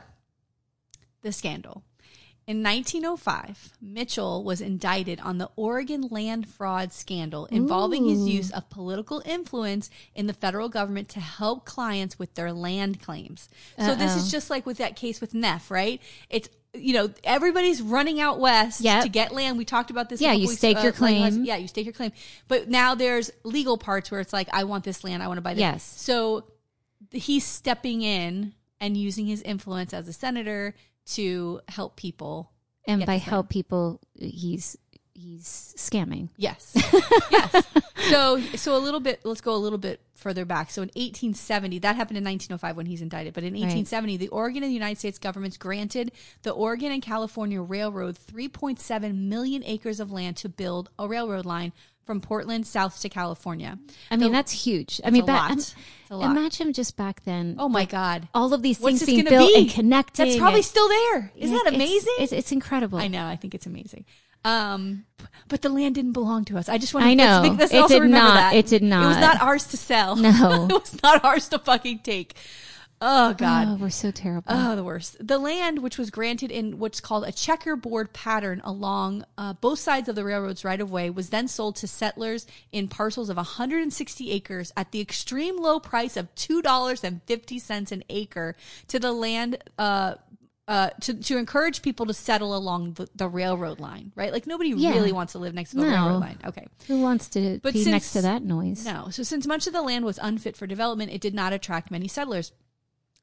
the scandal. In 1905, Mitchell was indicted on the Oregon land fraud scandal involving his use of political influence in the federal government to help clients with their land claims. So this is just like with that case with Neff, right? It's, everybody's running out west to get land. We talked about this. Yeah, you stake your claim. Yeah, you stake your claim. But now there's legal parts where it's like, I want this land. I want to buy this. Yes. So he's stepping in and using his influence as a senator to help people. And by help people, he's scamming. Yes. Yes. So let's go a little bit further back. So in 1870, that happened in 1905 when he's indicted, but in 1870, the Oregon and the United States governments granted the Oregon and California Railroad 3.7 million acres of land to build a railroad line from Portland south to California. I mean, that's huge. I mean, it's a lot. Imagine just back then. Oh my God. All of these things being built and connected. That's probably still there. Isn't that amazing? It's incredible. I know. I think it's amazing. But the land didn't belong to us. I just want to make this also remember that. It did not. It was not ours to sell. No. It was not ours to fucking take. Oh, God. Oh, we're so terrible. Oh, the worst. The land, which was granted in what's called a checkerboard pattern along both sides of the railroad's right-of-way, was then sold to settlers in parcels of 160 acres at the extreme low price of $2.50 an acre to the land... to encourage people to settle along the railroad line, right? Like, nobody really wants to live next to the railroad line. Okay. Who wants to be next to that noise? No. So since much of the land was unfit for development, it did not attract many settlers.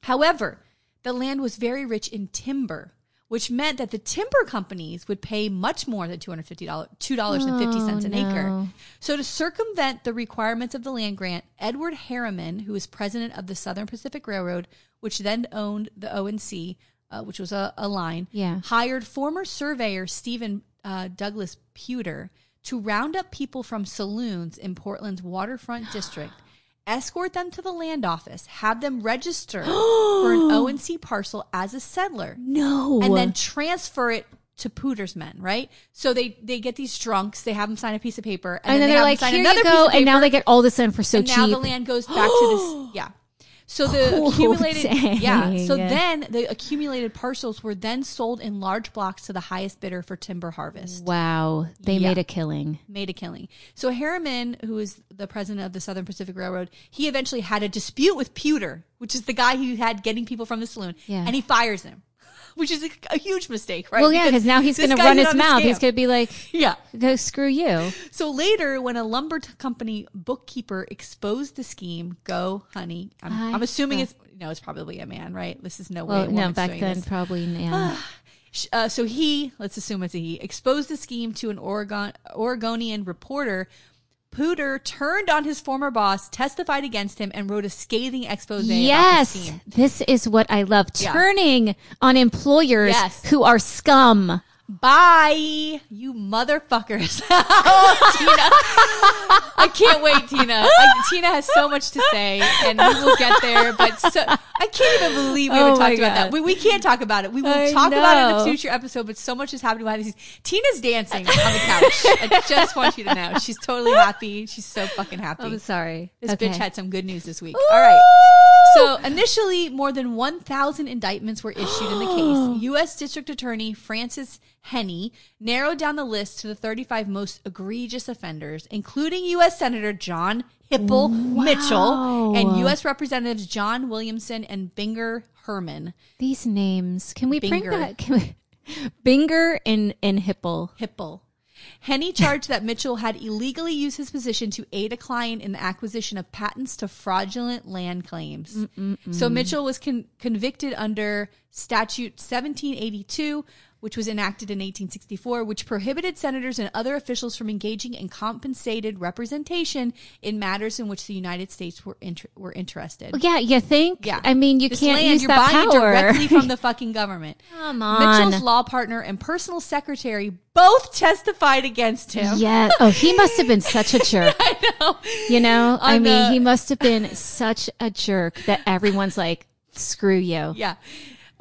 However, the land was very rich in timber, which meant that the timber companies would pay much more than $2.50 an acre. So to circumvent the requirements of the land grant, Edward Harriman, who was president of the Southern Pacific Railroad, which then owned the O&C, which was a line, hired former surveyor Stephen Douglas Puter to round up people from saloons in Portland's waterfront district, escort them to the land office, have them register for an O&C parcel as a settler. No. And then transfer it to Pooter's men, right? So they get these drunks, they have them sign a piece of paper, and then they're like, here you go, and now they get all this in for so cheap. And now the land goes back to this, So the accumulated parcels were then sold in large blocks to the highest bidder for timber harvest. Wow. They made a killing. So Harriman, who is the president of the Southern Pacific Railroad, he eventually had a dispute with Puter, which is the guy who had getting people from the saloon, and he fires him. Which is a huge mistake, right? Well, yeah, because now he's going to run his mouth. He's going to be like, yeah, go screw you. So later, when a lumber company bookkeeper exposed the scheme, I'm assuming it's probably a man, right? This is no way. No, back then, probably, yeah. So let's assume it's a he, exposed the scheme to an Oregonian reporter. Puter turned on his former boss, testified against him, and wrote a scathing expose. Yes, this is what I love. Turning on employers who are scum. Bye, you motherfuckers. Oh, Tina. I can't wait, Tina. Tina has so much to say, and we will get there. But I can't even believe we haven't talked about that. We can't talk about it. We will talk about it in a future episode, but so much has happened behind the scenes. Tina's dancing on the couch. I just want you to know. She's totally happy. She's so fucking happy. I'm sorry. This bitch had some good news this week. Ooh! All right. So initially, more than 1,000 indictments were issued in the case. U.S. District Attorney Francis Henny narrowed down the list to the 35 most egregious offenders, including U.S. Senator John Hipple Mitchell and U.S. Representatives John Williamson and Binger Herman. These names. Can we bring that? Binger and Hipple. Henny charged that Mitchell had illegally used his position to aid a client in the acquisition of patents to fraudulent land claims. So Mitchell was convicted under Statute 1782, which was enacted in 1864, which prohibited senators and other officials from engaging in compensated representation in matters in which the United States were interested. Well, yeah, you think? Yeah. I mean, you can't use that power. You're buying directly from the fucking government. Come on. Mitchell's law partner and personal secretary both testified against him. Yeah. Oh, he must have been such a jerk. I know. You know? He must have been such a jerk that everyone's like, screw you. Yeah.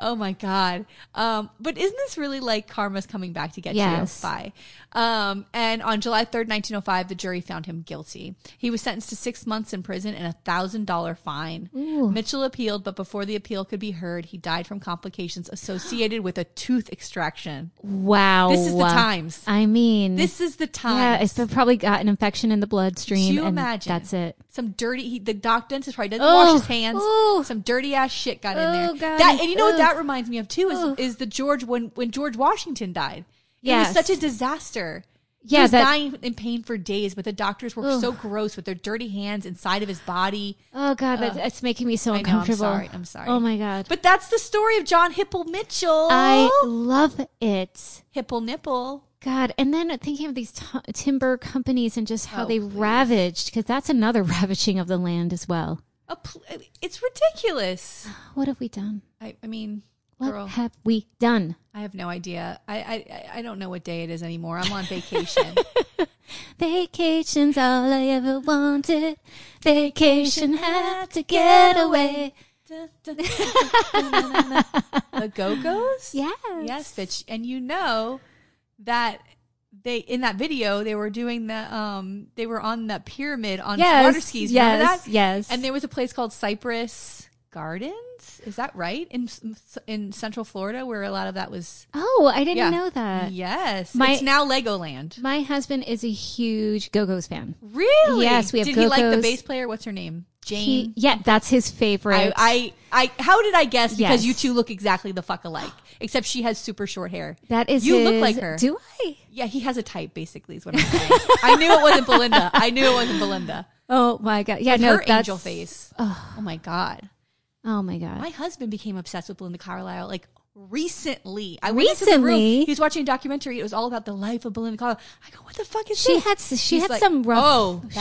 Oh, my God. But isn't this really like karma's coming back to get you? Bye. And on July 3rd, 1905, the jury found him guilty. He was sentenced to 6 months in prison and a $1,000 fine. Ooh. Mitchell appealed, but before the appeal could be heard, he died from complications associated with a tooth extraction. Wow. This is the times. I mean. This is the times. Yeah, it's probably got an infection in the bloodstream. Do you imagine? That's it. Some dirty, the dentist probably doesn't wash his hands. Ooh. Some dirty ass shit got in there. God. And you know what that reminds me of too is the when George Washington died. It was such a disaster. Yeah, he was dying in pain for days, but the doctors were so gross with their dirty hands inside of his body. Oh, God, that's making me so uncomfortable. I'm sorry. Oh, my God. But that's the story of John Hipple Mitchell. I love it. Hipple Nipple. God, and then thinking of these timber companies and just how they ravaged, because that's another ravaging of the land as well. It's ridiculous. What have we done? I mean... What have we done? I have no idea. I don't know what day it is anymore. I'm on vacation. Vacation's all I ever wanted. Vacation had to get away. The Go-Go's? Yes. Yes, bitch. And you know that... In that video, they were doing they were on that pyramid on water skis. Remember that? Yes. And there was a place called Cypress Gardens. Is that right? In Central Florida, where a lot of that was. Oh, I didn't know that. Yes. It's now Legoland. My husband is a huge Go-Go's fan. Really? Yes, we have Go-Go's. Did he like the bass player? What's her name? Jane. That's his favorite. How did I guess? Because you two look exactly the fuck alike, except she has super short hair. That is, you look like her. Do I? Yeah, he has a type, basically, is what I'm saying. I knew it wasn't Belinda. Oh my God. Yeah, her angel face. Oh my God. Oh my God. My husband became obsessed with Belinda Carlisle, like. Recently, I went into the room. He was watching a documentary. It was all about the life of Belinda Carlisle. I go, what the fuck is she? She had some rough.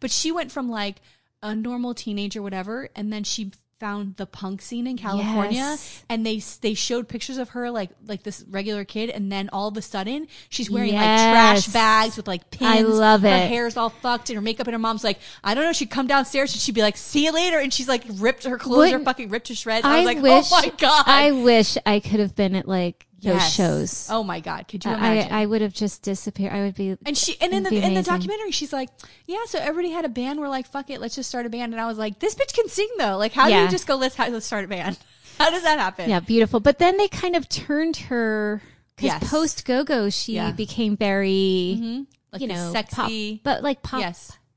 But she went from like a normal teenager, whatever, and then she found the punk scene in California, and they showed pictures of her like this regular kid, and then all of a sudden she's wearing like trash bags with like pins. I love it. Her hair's all fucked and her makeup, and her mom's like, I don't know. She'd come downstairs and she'd be like, see you later, and she's like ripped her clothes are fucking ripped to shreds. I was like, oh my God. I wish I could have been at like those shows. Oh my God. Could you imagine? I would have just disappeared. I would be. And in the documentary, she's like, yeah, so everybody had a band. We're like, fuck it. Let's just start a band. And I was like, this bitch can sing though. Like, how do you just go, let's start a band? How does that happen? Yeah. Beautiful. But then they kind of turned her, because post Go-Go, she became very, like, you know, sexy, pop, but like pop.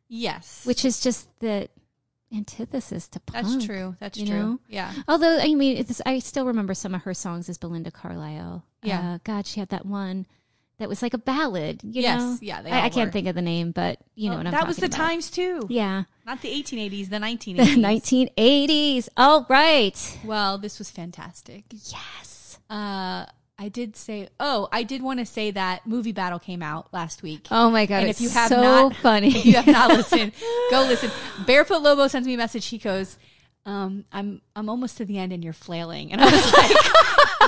Yes. Which is just the antithesis to punk. That's true. That's true. Know? Yeah. Although, I mean, I still remember some of her songs as Belinda Carlisle. Yeah. God, she had that one that was like a ballad, you know? Yeah. I can't think of the name, but you know what I'm talking about. That was the times, too. Yeah. Not the 1880s, the 1980s. The 1980s. All right. Well, this was fantastic. Yes. I did want to say that Movie Battle came out last week. Oh my God. And if you have funny. If you have not listened, go listen. Barefoot Lobo sends me a message. He goes, I'm almost to the end and you're flailing. And I was like,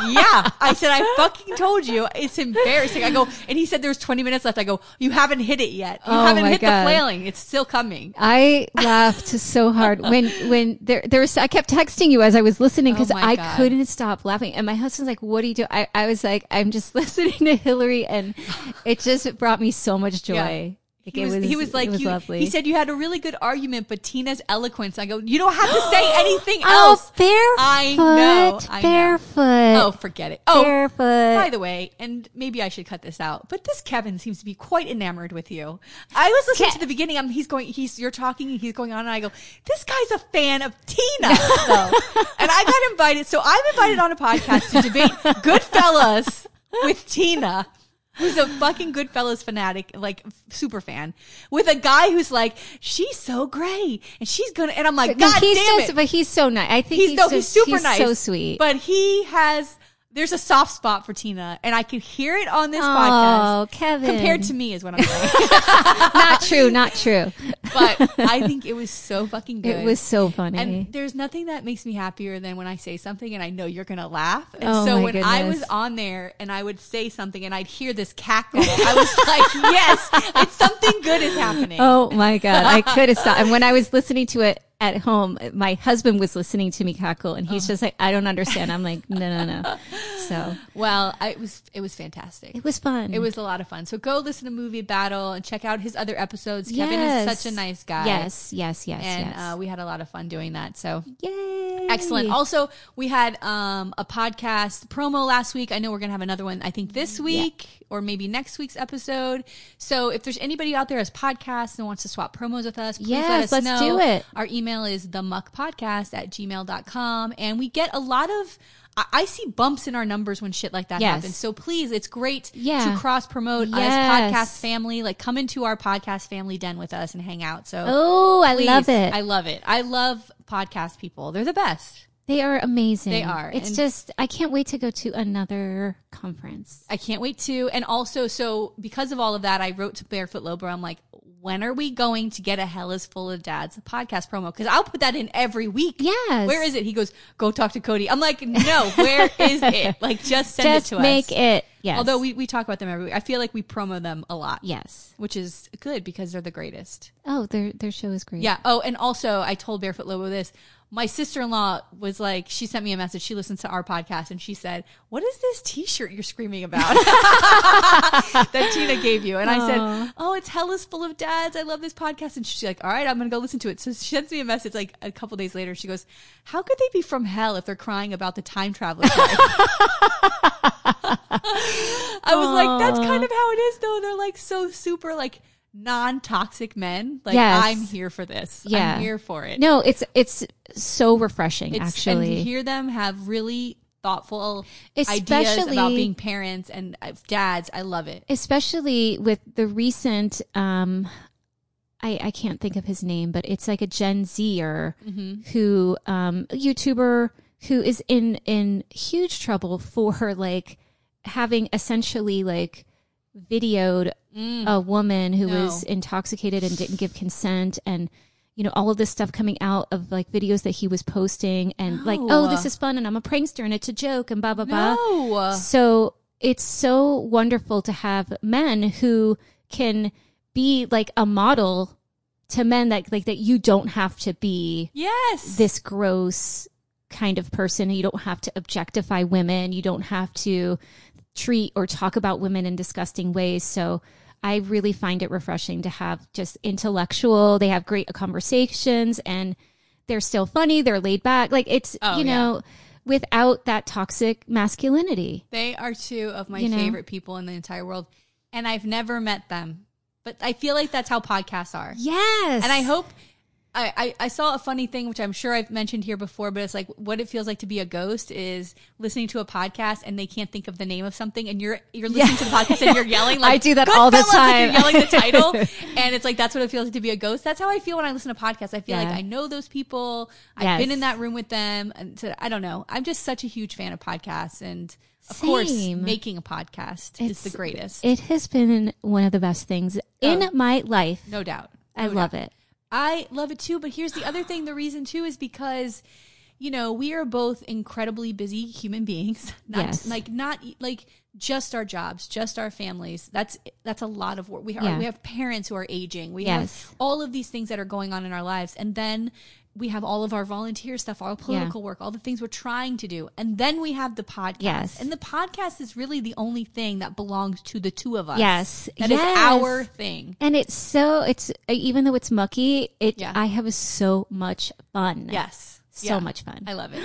yeah. I said, I fucking told you. It's embarrassing. I go, and he said there's 20 minutes left. I go, you haven't hit it yet. You haven't hit the flailing. It's still coming. I laughed so hard when there was, I kept texting you as I was listening because I couldn't stop laughing. And my husband's like, what do you do? I was like, I'm just listening to Hillary, and it just brought me so much joy. Yeah. Like he was like, he said you had a really good argument, but Tina's eloquence. I go, you don't have to say anything else. Oh, Barefoot. I know. Barefoot. Oh, forget it. Oh, Barefoot. By the way, and maybe I should cut this out, but this Kevin seems to be quite enamored with you. I was listening to the beginning. You're talking, and he's going on, and I go, this guy's a fan of Tina. And I got invited. So I'm invited on a podcast to debate Goodfellas with Tina, who's a fucking Goodfellas fanatic, like super fan, with a guy who's like, she's so great, and she's gonna, and I'm like, God damn it! But he's so nice. I think he's nice, so sweet. But there's a soft spot for Tina, and I could hear it on this podcast. Oh, Kevin! Compared to me, is what I'm saying. Not true. But I think it was so fucking good. It was so funny. And there's nothing that makes me happier than when I say something and I know you're gonna laugh. And so I was on there and I would say something and I'd hear this cackle, I was like, yes, it's something good is happening. Oh my God, I could have stopped. And when I was listening to it at home, my husband was listening to me cackle, and he's just like, I don't understand. I'm like, no. So, well, it was fantastic. It was fun. It was a lot of fun. So go listen to Movie Battle and check out his other episodes. Yes. Kevin is such a nice guy. Yes. And we had a lot of fun doing that. So yay. Excellent. Also, we had a podcast promo last week. I know we're going to have another one, I think this week or maybe next week's episode. So if there's anybody out there as podcasts and wants to swap promos with us, please let us know. Yes, let's do it. Our email is themuckpodcast@gmail.com. And we get a lot of, I see bumps in our numbers when shit like that happens. So please, it's great to cross promote as podcast family. Like, come into our podcast family den with us and hang out. So love it. I love it. I love podcast people. They're the best. They are amazing. They are. It's just, I can't wait to go to another conference. I can't wait to. And also, so because of all of that, I wrote to Barefoot Lobo. I'm like, when are we going to get a Hell is Full of Dads podcast promo? Because I'll put that in every week. Yes. Where is it? He goes, go talk to Cody. I'm like, no, where is it? Like, just send it to us. Just make it. Yes. Although we talk about them every week. I feel like we promo them a lot. Yes. Which is good because they're the greatest. Oh, their show is great. Yeah. Oh, and also I told Barefoot Lobo this. My sister-in-law was like, she sent me a message. She listens to our podcast, and she said, what is this T-shirt you're screaming about that Tina gave you? And I said, oh, it's Hell is Full of Dads. I love this podcast. And she's like, all right, I'm going to go listen to it. So she sends me a message like a couple days later. She goes, how could they be from hell if they're crying about the time traveler's life? I was like, that's kind of how it is, though. They're like so super like non-toxic men. Like, I'm here for this. Yeah. I'm here for it. No, it's so refreshing, actually. And to hear them have really thoughtful ideas about being parents and dads. I love it. Especially with the recent, I can't think of his name, but it's like a Gen Zer who, YouTuber who is in huge trouble for her, like, having essentially, like, videoed a woman who was intoxicated and didn't give consent, and you know, all of this stuff coming out of like videos that he was posting, and like, oh, this is fun, and I'm a prankster, and it's a joke, and blah blah blah. So it's so wonderful to have men who can be like a model to men that like that you don't have to be this gross kind of person. You don't have to objectify women. You don't have to treat or talk about women in disgusting ways. So I really find it refreshing to have just intellectual, they have great conversations and they're still funny. They're laid back. Like it's, without that toxic masculinity. They are two of my favorite people in the entire world. And I've never met them, but I feel like that's how podcasts are. Yes. And I hope I saw a funny thing, which I'm sure I've mentioned here before, but it's like what it feels like to be a ghost is listening to a podcast and they can't think of the name of something. And you're listening to the podcast and you're yelling. Like, I do that all the time. Like you're yelling the title. And it's like, that's what it feels like to be a ghost. That's how I feel when I listen to podcasts. I feel like I know those people. I've been in that room with them. And so, I don't know. I'm just such a huge fan of podcasts. And of course, making a podcast is the greatest. It has been one of the best things in my life. No doubt. I love it. I love it too, but here's the other thing. The reason too is because, we are both incredibly busy human beings. Not just our jobs, just our families. That's a lot of work. We have parents who are aging. We have all of these things that are going on in our lives, and then we have all of our volunteer stuff, our political work, all the things we're trying to do, and then we have the podcast. Yes. And the podcast is really the only thing that belongs to the two of us. Yes, that is our thing. And it's even though it's mucky, I have so much fun. Yes, so much fun. I love it.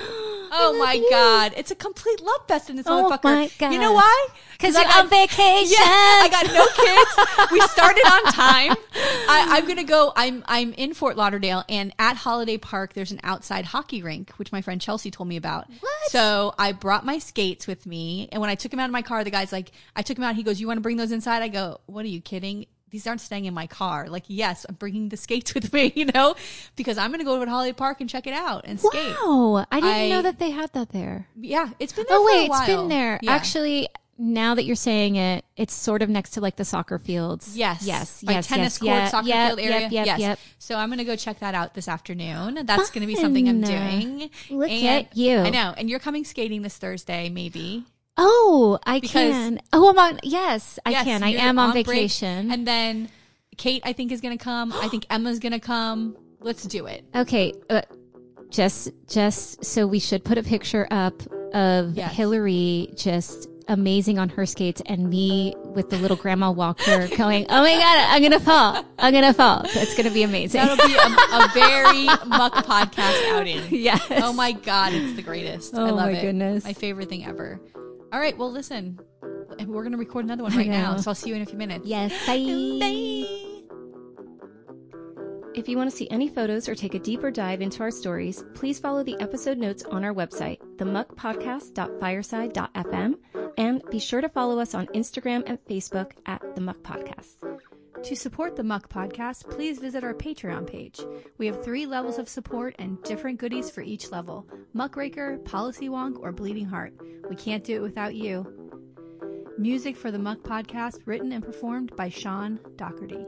Oh my God. It's a complete love fest in this motherfucker. My God. You know why? Because you're on vacation. Yeah, I got no kids. We started on time. I'm going to go. I'm in Fort Lauderdale, and at Holiday Park, there's an outside hockey rink, which my friend Chelsea told me about. What? So I brought my skates with me. And when I took him out of my car, the guy's like, I took him out. He goes, you want to bring those inside? I go, what are you kidding? These aren't staying in my car. Like, yes, I'm bringing the skates with me, because I'm going to go to Holiday Park and check it out and skate. Wow. I didn't know that they had that there. Yeah. It's been there for a while. It's been there. Yeah. Actually, now that you're saying it, it's sort of next to like the soccer fields. Yes. Yes. Like tennis court, soccer field area. Yep. So I'm going to go check that out this afternoon. That's going to be something I'm doing. Look at you. I know. And you're coming skating this Thursday, maybe. Oh, I can. Oh, I'm on. Yes, I can. I am on vacation. Break. And then Kate, I think, is going to come. I think Emma's going to come. Let's do it. Okay. Just so we should put a picture up of Hillary just amazing on her skates and me with the little grandma walker going, oh my God, I'm going to fall. It's going to be amazing. That'll be a very Muck podcast outing. Yes. Oh my God. It's the greatest. I love it. Oh my goodness. My favorite thing ever. All right, well, listen, we're going to record another one right now, so I'll see you in a few minutes. Yes, bye. If you want to see any photos or take a deeper dive into our stories, please follow the episode notes on our website, themuckpodcast.fireside.fm, and be sure to follow us on Instagram and Facebook at The Muck Podcast. To support The Muck Podcast, please visit our Patreon page. We have 3 levels of support and different goodies for each level: Muckraker, Policy Wonk, or Bleeding Heart. We can't do it without you. Music for The Muck Podcast written and performed by Sean Doherty.